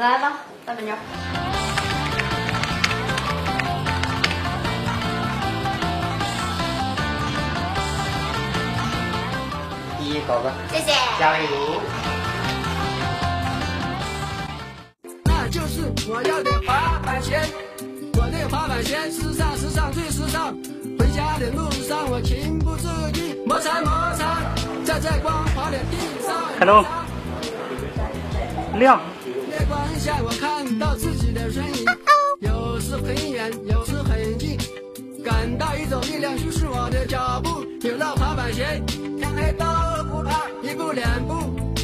来吧，大笨鸟。第一狗狗，谢谢，加油！那就是我要的滑板鞋，我的滑板鞋时尚最时尚。回家的路上我情不自禁摩擦，站在光滑的地上。Hello， 亮。 光下我看到自己的身影，有时很远，有时很近，感到一种力量驱使我的脚步。有了滑板鞋，天黑都不怕，一步两步，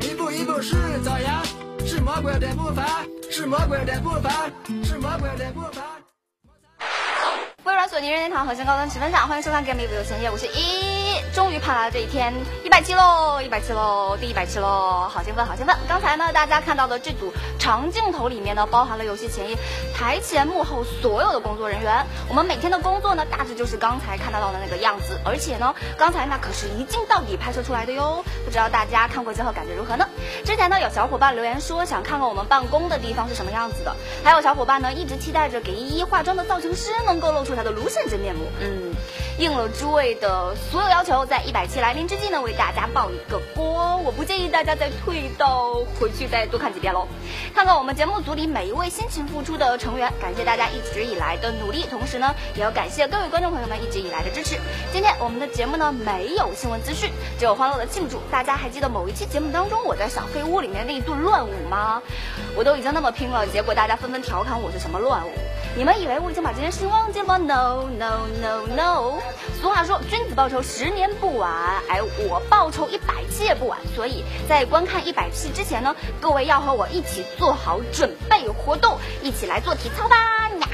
一步是爪牙，是魔鬼的步伐，微软索尼任天堂核心高端分享，欢迎收看 Game Live 有线夜，我是一，终于盼来这一天，170喽，第170喽，好兴奋！刚才呢，大家看到的这组长镜头里面呢，包含了游戏前夜、台前幕后所有的工作人员，我们每天的工作呢，大致就是刚才看到的那个样子，而且呢，刚才那可是一镜到底拍摄出来的哟，不知道大家看过之后感觉如何呢？之前呢，有小伙伴留言说想看看我们办公的地方是什么样子的，还有小伙伴呢，一直期待着给依依化妆的造型师能够露出 他的庐山真面目，应了诸位的所有要求，在170来临之际呢，为大家爆一个锅。我不建议大家再退到回去再多看几遍喽，看看我们节目组里每一位辛勤付出的成员，感谢大家一直以来的努力，同时呢，也要感谢各位观众朋友们一直以来的支持。今天我们的节目呢，没有新闻资讯，只有欢乐的庆祝。大家还记得某一期节目当中我在小黑屋里面那一顿乱舞吗？我都已经那么拼了，结果大家纷纷调侃我是什么乱舞。 你们以为我已经把这件事情忘记吗 ？No！ 俗话说，君子报仇10年不晚。哎，我报仇170也不晚。所以在观看170之前呢，各位要和我一起做好准备活动，一起来做体操吧！呀。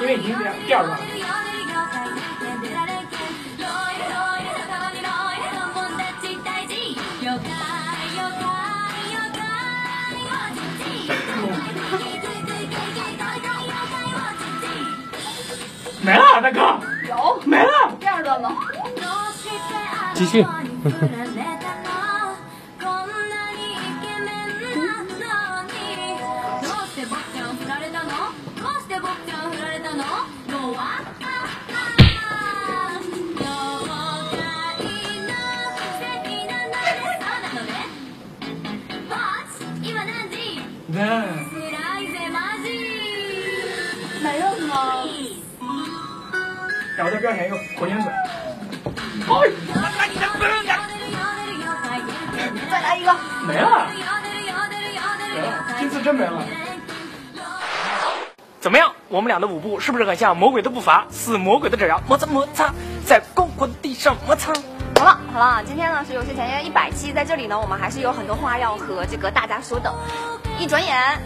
因为已经掉上了。没了，大哥。有。没了。第二段呢？继续。没有吗？然后再表演一个火箭腿。哎，再来一个。没了，没了，这次真没了。怎么样，我们俩的舞步是不是很像魔鬼的步伐？似魔鬼的爪牙，摩擦摩擦，在滚滚地上摩擦。好了好了，今天呢是游戏前沿100期，在这里呢我们还是有很多话要和这个大家说的。一转眼。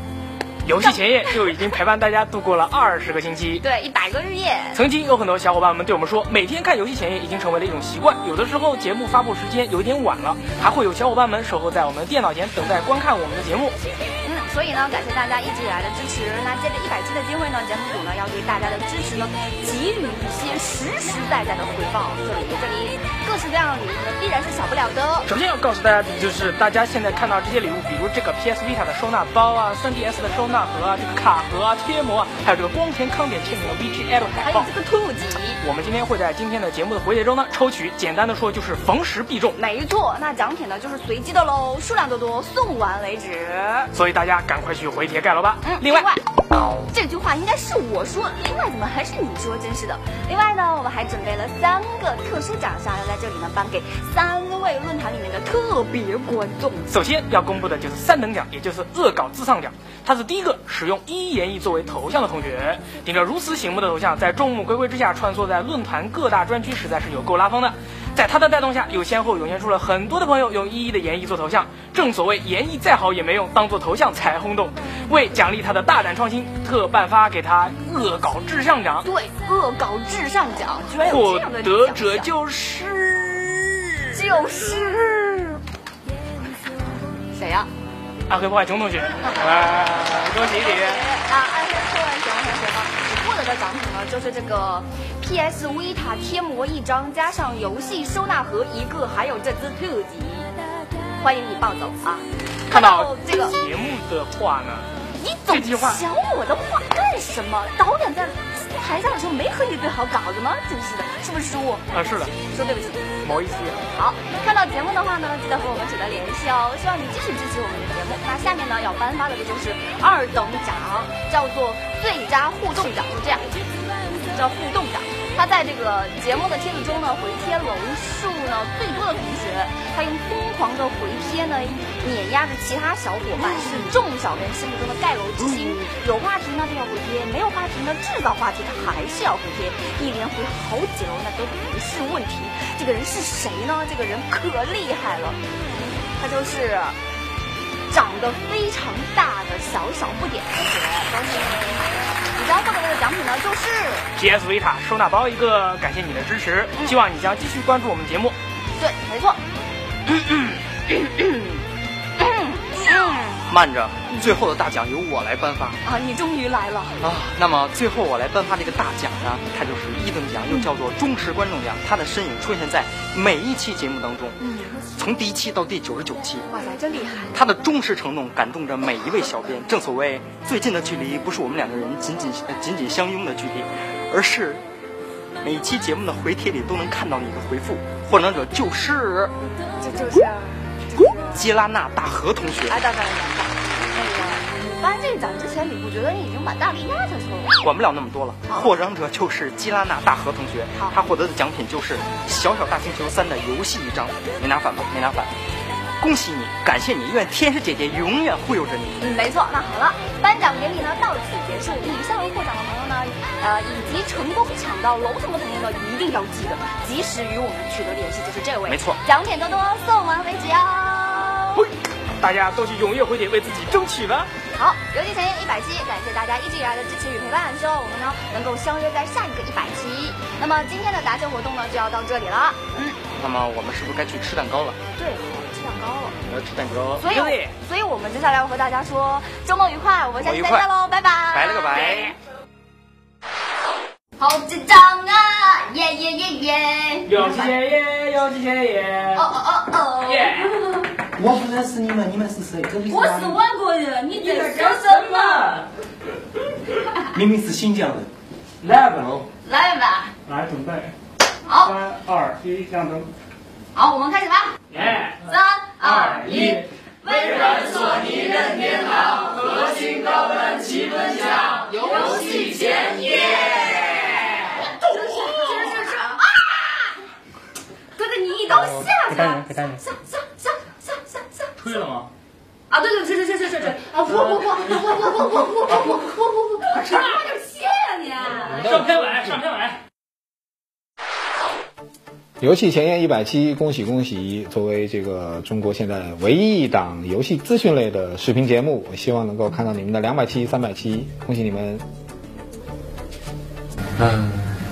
游戏前夜就已经陪伴大家度过了20个星期，对，100个日夜。曾经有很多小伙伴们对我们说，每天看游戏前夜已经成为了一种习惯。有的时候节目发布时间有一点晚了，还会有小伙伴们守候在我们的电脑前等待观看我们的节目。所以呢，感谢大家一直以来的支持。那借着100期的机会呢，节目组呢要对大家的支持呢给予一些实在在的回报。这里各式各样的礼物呢必然是少不了的。首先要告诉大家的就是，大家现在看到这些礼物，比如这个 PS Vita 的收纳包啊，3DS 的收纳盒啊，这个卡盒啊、贴膜啊，还有这个光田康典签名的 VGL 海报，还有这个推土机。我们今天会在今天的节目的回帖中呢抽取，简单的说就是逢时必中。没错，那奖品呢就是随机的喽，数量多多，送完为止。所以大家。赶快去回帖盖楼吧。另外，这句话应该是我说，另外怎么还是你说？真是的。另外呢，我们还准备了3个特殊奖项，要在这里呢颁给3位论坛里面的特别观众。首先要公布的就是3等奖，也就是恶搞自创奖。他是第一个使用1言1语作为头像的同学，顶着如此醒目的头像，在众目睽睽之下穿梭在论坛各大专区，实在是有够拉风的。在他的带动下，又先后涌现出了很多的朋友用1的言意做头像。正所谓言意再好也没用，当做头像才轰动。为奖励他的大胆创新，特颁发给他恶搞至上奖。对，恶搞至上奖，居然有这样的奖。获得者就是谁呀？安徽破坏熊同学，恭喜你！啊，安徽破坏熊同学吗？的奖品呢，就是这个 PS Vita 贴膜1张，加上游戏收纳盒1个，还有这只推土机，欢迎你抱走啊！看到这个节目的话呢，你总抢我的话干什么？导演在台上的时候没和你对好稿子吗？真是的，是不是我？啊，是的，说对不起，毛一思。好，看到节目的话呢，记得和我们取得联系哦，希望你继续支持我们的节目。那下面呢，要颁发的就是2等奖，叫做最佳互动奖，就这样，叫互动奖。他在这个节目的帖子中呢，回帖楼数呢最多的同学，他用疯狂的回帖呢碾压着其他小伙伴，是众小人心目中的盖楼之星。有话题呢就要回帖，没有话题呢制造话题，他还是要回帖，一连回好几楼那都不是问题。这个人是谁呢？这个人可厉害了，他就是长得非常大的小不点同学，恭喜你！你将获得的奖品呢，就是 PS Vita 收纳包1个。感谢你的支持，希望你将继续关注我们节目。对，没错。慢着，最后的大奖由我来颁发啊！你终于来了啊！那么最后我来颁发这个大奖呢，它就是1等奖，又叫做忠实观众奖。它的身影出现在每一期节目当中，从第1期到第99期。哇塞，真厉害！他的忠实承诺感动着每一位小编。正所谓，最近的距离不是我们两个人紧紧相拥的距离，而是每一期节目的回帖里都能看到你的回复。获奖者就是，杰拉纳大河同学。颁这个奖之前，你不觉得你已经把大力压下去了？管不了那么多了。获奖者就是基拉纳大河同学，他获得的奖品就是《小小大星球3》的游戏1张，没拿反吧？没拿反。恭喜你，感谢你，愿天使姐姐永远护佑着你。没错。那好了，颁奖典礼呢到此结束。以上为获奖的朋友呢，以及成功抢到楼层的朋友呢，一定要记得及时与我们取得联系，就是这位。没错。奖品多多，送完为止哦。大家都去踊跃回帖，为自己争取吧。好，游戏前沿100期，感谢大家一直以来的支持与陪伴，希望我们呢能够相约在下一个100期。那么今天的答卷活动呢就要到这里了。那么我们是不是该去吃蛋糕了？对，吃蛋糕了。我要吃蛋糕。所以我们接下来要和大家说周末愉快，我们下期再见喽，拜拜。拜了个拜。好紧张啊！耶耶耶耶！有几耶耶，有几耶耶。哦哦哦哦！耶！我不认识你们，你们是谁？我是外国人，你在说什么？明明是新疆人。来吧，来吧，来准备。好，3、2、1，亮灯。好，我们开始吧。耶！3、2、1。为人索尼任天堂，核心高端七分享，游戏前沿。你都下去了，上！吹了吗？啊，对对，吹！啊，我！快点歇呀你！上片尾。游戏前沿100期，恭喜！作为这个中国现在唯一一档游戏资讯类的视频节目，我希望能够看到你们的200期、300期，恭喜你们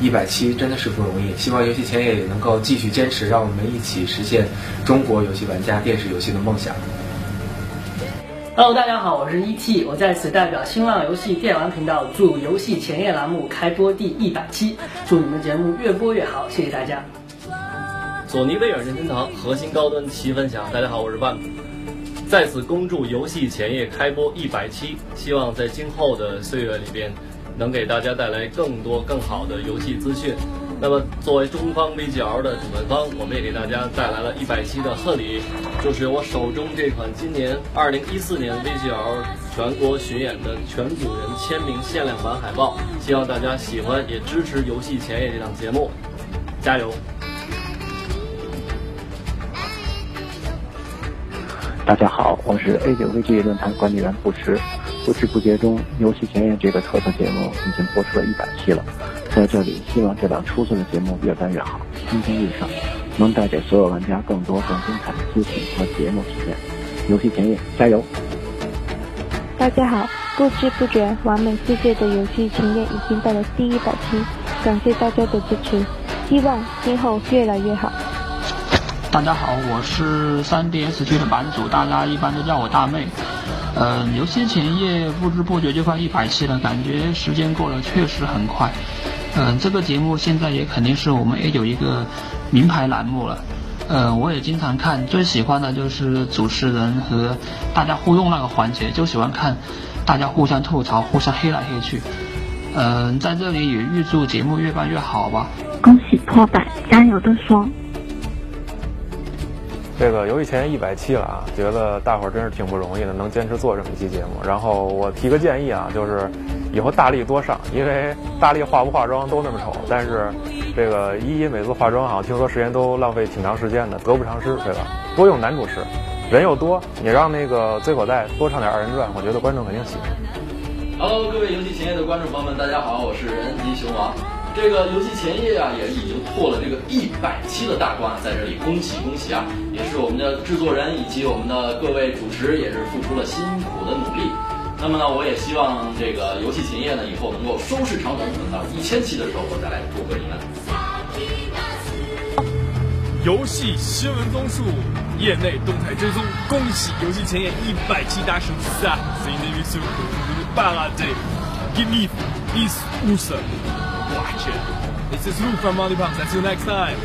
！100期真的是不容易，希望游戏前沿也能够继续坚持，让我们一起实现中国游戏玩家电视游戏的梦想。Hello， 大家好，我是 ET， 我在此代表新浪游戏电玩频道，祝游戏前沿栏目开播第100期，祝你们节目越播越好，谢谢大家。索尼威尔任天堂，核心高端齐分享，大家好，我是万普，在此恭祝游戏前沿开播100期，希望在今后的岁月里边，能给大家带来更多更好的游戏资讯。那么作为中方 VGL 的主办方，我们也给大家带来了100期的贺礼，就是我手中这款今年2014年 VGL 全国巡演的全组人签名限量版海报，希望大家喜欢也支持游戏前沿这档节目，加油！大家好，我是 A9VG 论坛管理员布什。不知不觉中，游戏前沿这个特色节目已经播出了100期了。在这里，希望这档出色的节目越办越好，蒸蒸日上，能带给所有玩家更多更精彩的资讯和节目体验。游戏前沿，加油！大家好，不知不觉，完美世界的游戏前沿已经到了第100期，感谢大家的支持，希望今后越来越好。大家好，我是 3DS 区的版主，大家一般都叫我大妹。游戏前夜不知不觉就快100期了，感觉时间过了确实很快。这个节目现在也肯定是我们A9一个名牌栏目了。我也经常看，最喜欢的就是主持人和大家互动那个环节，就喜欢看大家互相吐槽、互相黑来黑去。在这里也预祝节目越办越好吧！恭喜破百，加油的说。这个游戏前100期了啊，觉得大伙儿真是挺不容易的，能坚持做这么一期节目。然后我提个建议啊，就是以后大力多上，因为大力化不化妆都那么丑，但是这个依依每次化妆好像听说时间都浪费挺长时间的，得不偿失，对吧？多用男主持，人又多，你让那个醉口袋多唱点二人转，我觉得观众肯定喜欢。Hello， 各位游戏前夜的观众朋友们，大家好，我是人及熊王。这个游戏前夜啊，也已经破了这个100期的大关，在这里恭喜啊！也是我们的制作人以及我们的各位主持也是付出了辛苦的努力。那么呢，我也希望这个游戏前夜呢以后能够收视长虹，等到1000期的时候我再来祝贺你们。游戏新闻综述，业内动态追踪，恭喜游戏前夜100期达成3！谁能预测我们办了这 ？Game Live is awesome。Watch it. This is Luke from Moneybox. See you next time.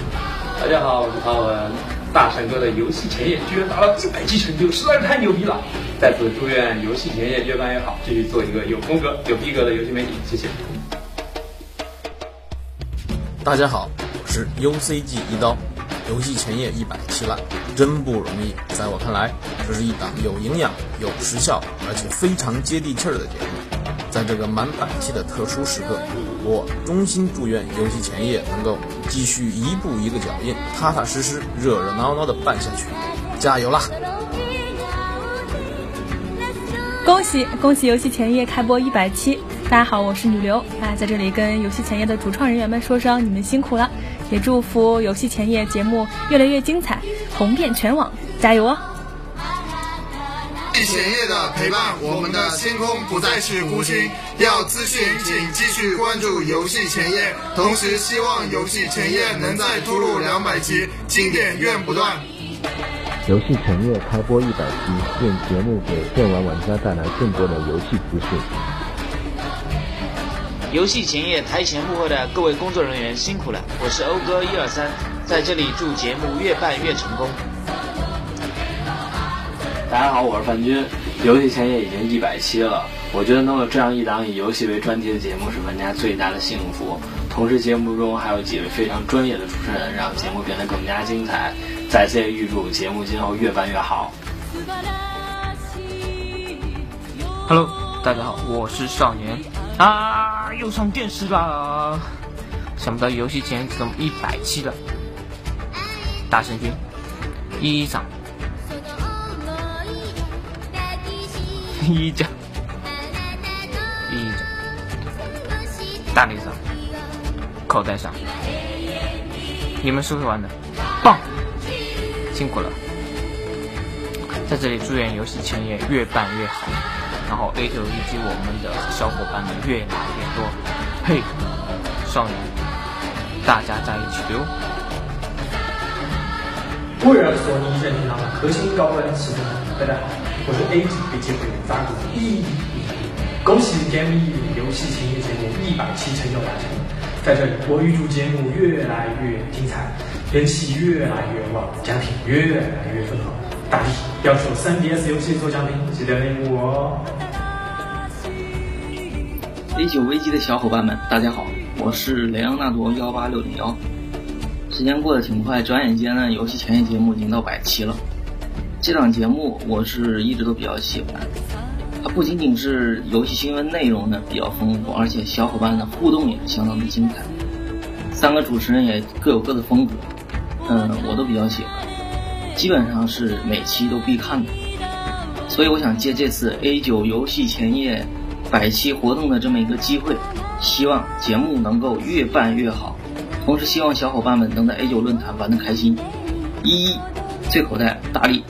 大家好，我是汤文。大神哥的游戏前夜居然达到100期成就，实在是太牛逼了！在此祝愿游戏前夜越办越好，继续做一个有风格、有逼格的游戏媒体。谢谢。大家好，我是 UCG 一刀。游戏前夜100期了，真不容易。在我看来，这是一档有营养、有时效，而且非常接地气儿的节目。在这个满100期的特殊时刻，我衷心祝愿游戏前夜能够继续一步一个脚印，踏踏实实、热热闹闹的办下去，加油啦！恭喜游戏前夜开播100期！大家好，我是女流啊，在这里跟游戏前夜的主创人员们说声你们辛苦了，也祝福游戏前夜节目越来越精彩，红遍全网，加油啊！前夜的陪伴，我们的天空不再是孤军。要资讯，请继续关注游戏前夜。同时，希望游戏前夜能再突入200集，经典源不断。游戏前夜开播100期，愿节目给电玩玩家带来更多的游戏资讯。游戏前夜台前幕后的各位工作人员辛苦了，我是欧哥123，在这里祝节目越办越成功。大家好，我是范军。游戏前夜已经100期了，我觉得能有这样一档以游戏为专题的节目是玩家最大的幸福。同时，节目中还有几位非常专业的主持人，让节目变得更加精彩。再次预祝节目今后越办越好。Hello， 大家好，我是少年。啊，又上电视啦！想不到游戏前怎么100期了。大神君，1长，一长，大力上，口袋上，你们是不是玩的？棒，辛苦了！在这里祝愿游戏前夜越办越好。然后 A9 以及我们的小伙伴们越来越多，嘿，少年，大家在一起溜。微软索尼任天堂的核心高端企业，大家好，我是 A9VG 会员扎古1，恭喜 Game Live 游戏前夜前年100期成就达成，在这里我预祝节目越来越精彩，人气越来越旺，奖品越来越丰厚。大力，要是有 3DS 游戏做奖品，记得联系我哦。A9VG 的小伙伴们，大家好，我是雷昂纳多186.1。时间过得挺快，转眼间呢，游戏前夜节目已经到100期了。这档节目我是一直都比较喜欢，它不仅仅是游戏新闻内容呢比较丰富，而且小伙伴的互动也相当的精彩。3个主持人也各有各的风格，我都比较喜欢。基本上是每期都必看的，所以我想借这次 A9 游戏前夜100期活动的这么一个机会，希望节目能够越办越好，同时希望小伙伴们能在 A9 论坛玩得开心。最口袋大力，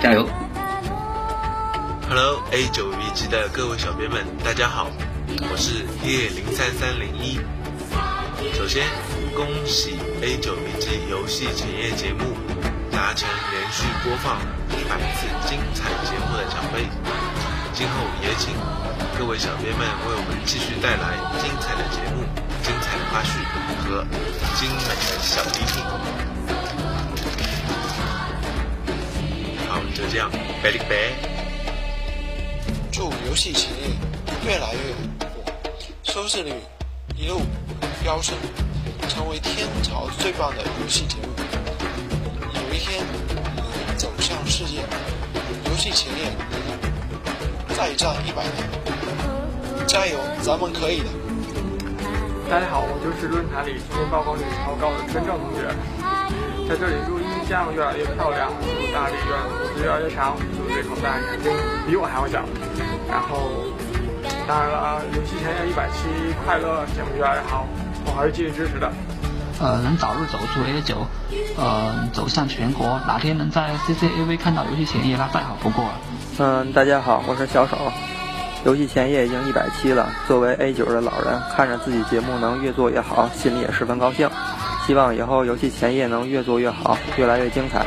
加油 ！Hello A9VG 的各位小编们，大家好，我是1033301。首先，恭喜 A9VG 游戏前夜节目达成连续播放100次精彩节目的奖杯，今后也请各位小编们为我们继续带来精彩的节目、精彩的花絮和精美的小礼品。好，就这样，拜拜。祝游戏前夜越来越火，收视率一路飙升，成为天朝最棒的游戏节目。天走向世界，游戏前夜再战100年，加油，咱们可以的。大家好，我就是论坛里出现曝光率超高的真正同学，在这里祝音箱越来越漂亮，祝大力越来越长，祝这口大眼睛比我还要小。然后，当然了，游戏前夜100期快乐，节目越来越好，我还会继续支持的。能早日走出 A9，走向全国，哪天能在 CCAV 看到游戏前夜那再好不过了。大家好，我是小手。游戏前夜已经100期了，作为 A9 的老人，看着自己节目能越做越好，心里也十分高兴。希望以后游戏前夜能越做越好，越来越精彩。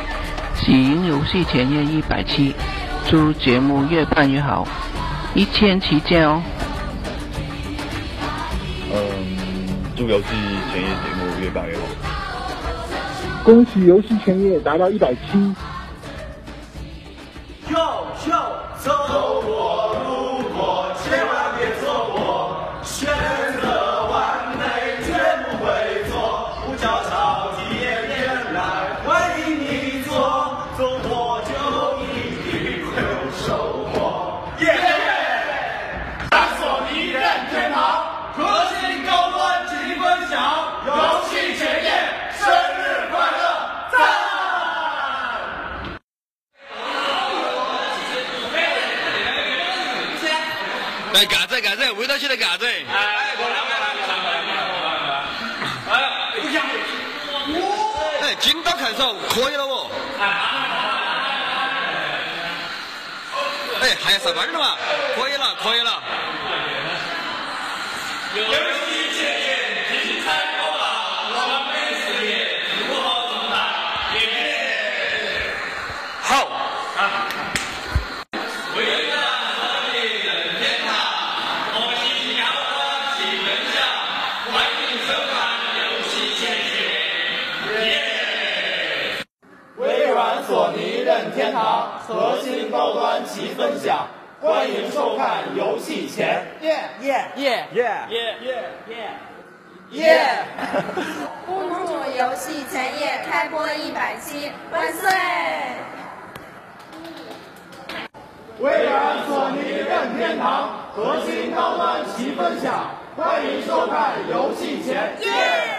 喜迎游戏前夜100期，祝节目越办越好，1000期见哦。祝游戏前夜节目越办越好！恭喜游戏前夜达到100期！跳跳走火入火，千万别错过！选择完美，绝不会错。胡椒炒鸡也别来，欢迎你做，走火就一定会有收获！耶！大索尼任天堂，核心高端。分享游戏前夜生日快乐，赞！来嘎子嘎子，回到去的嘎子。哎，过来过来过来过来过来！哎，不讲理。哎，金刀砍手可以了不？哎，速さバレるわ。超えら超えら。游戏界面平台模板，我们事业如何重大？耶！好啊。伟大胜利人天堂，我们阳光起分享，欢迎收看游戏界面。耶！微软、索尼任天堂，核心高端齐分享。欢迎收看游戏前。步入游戏前夜，开播100期，万岁！微软、索尼任天堂，核心高端齐分享。欢迎收看游戏前。耶！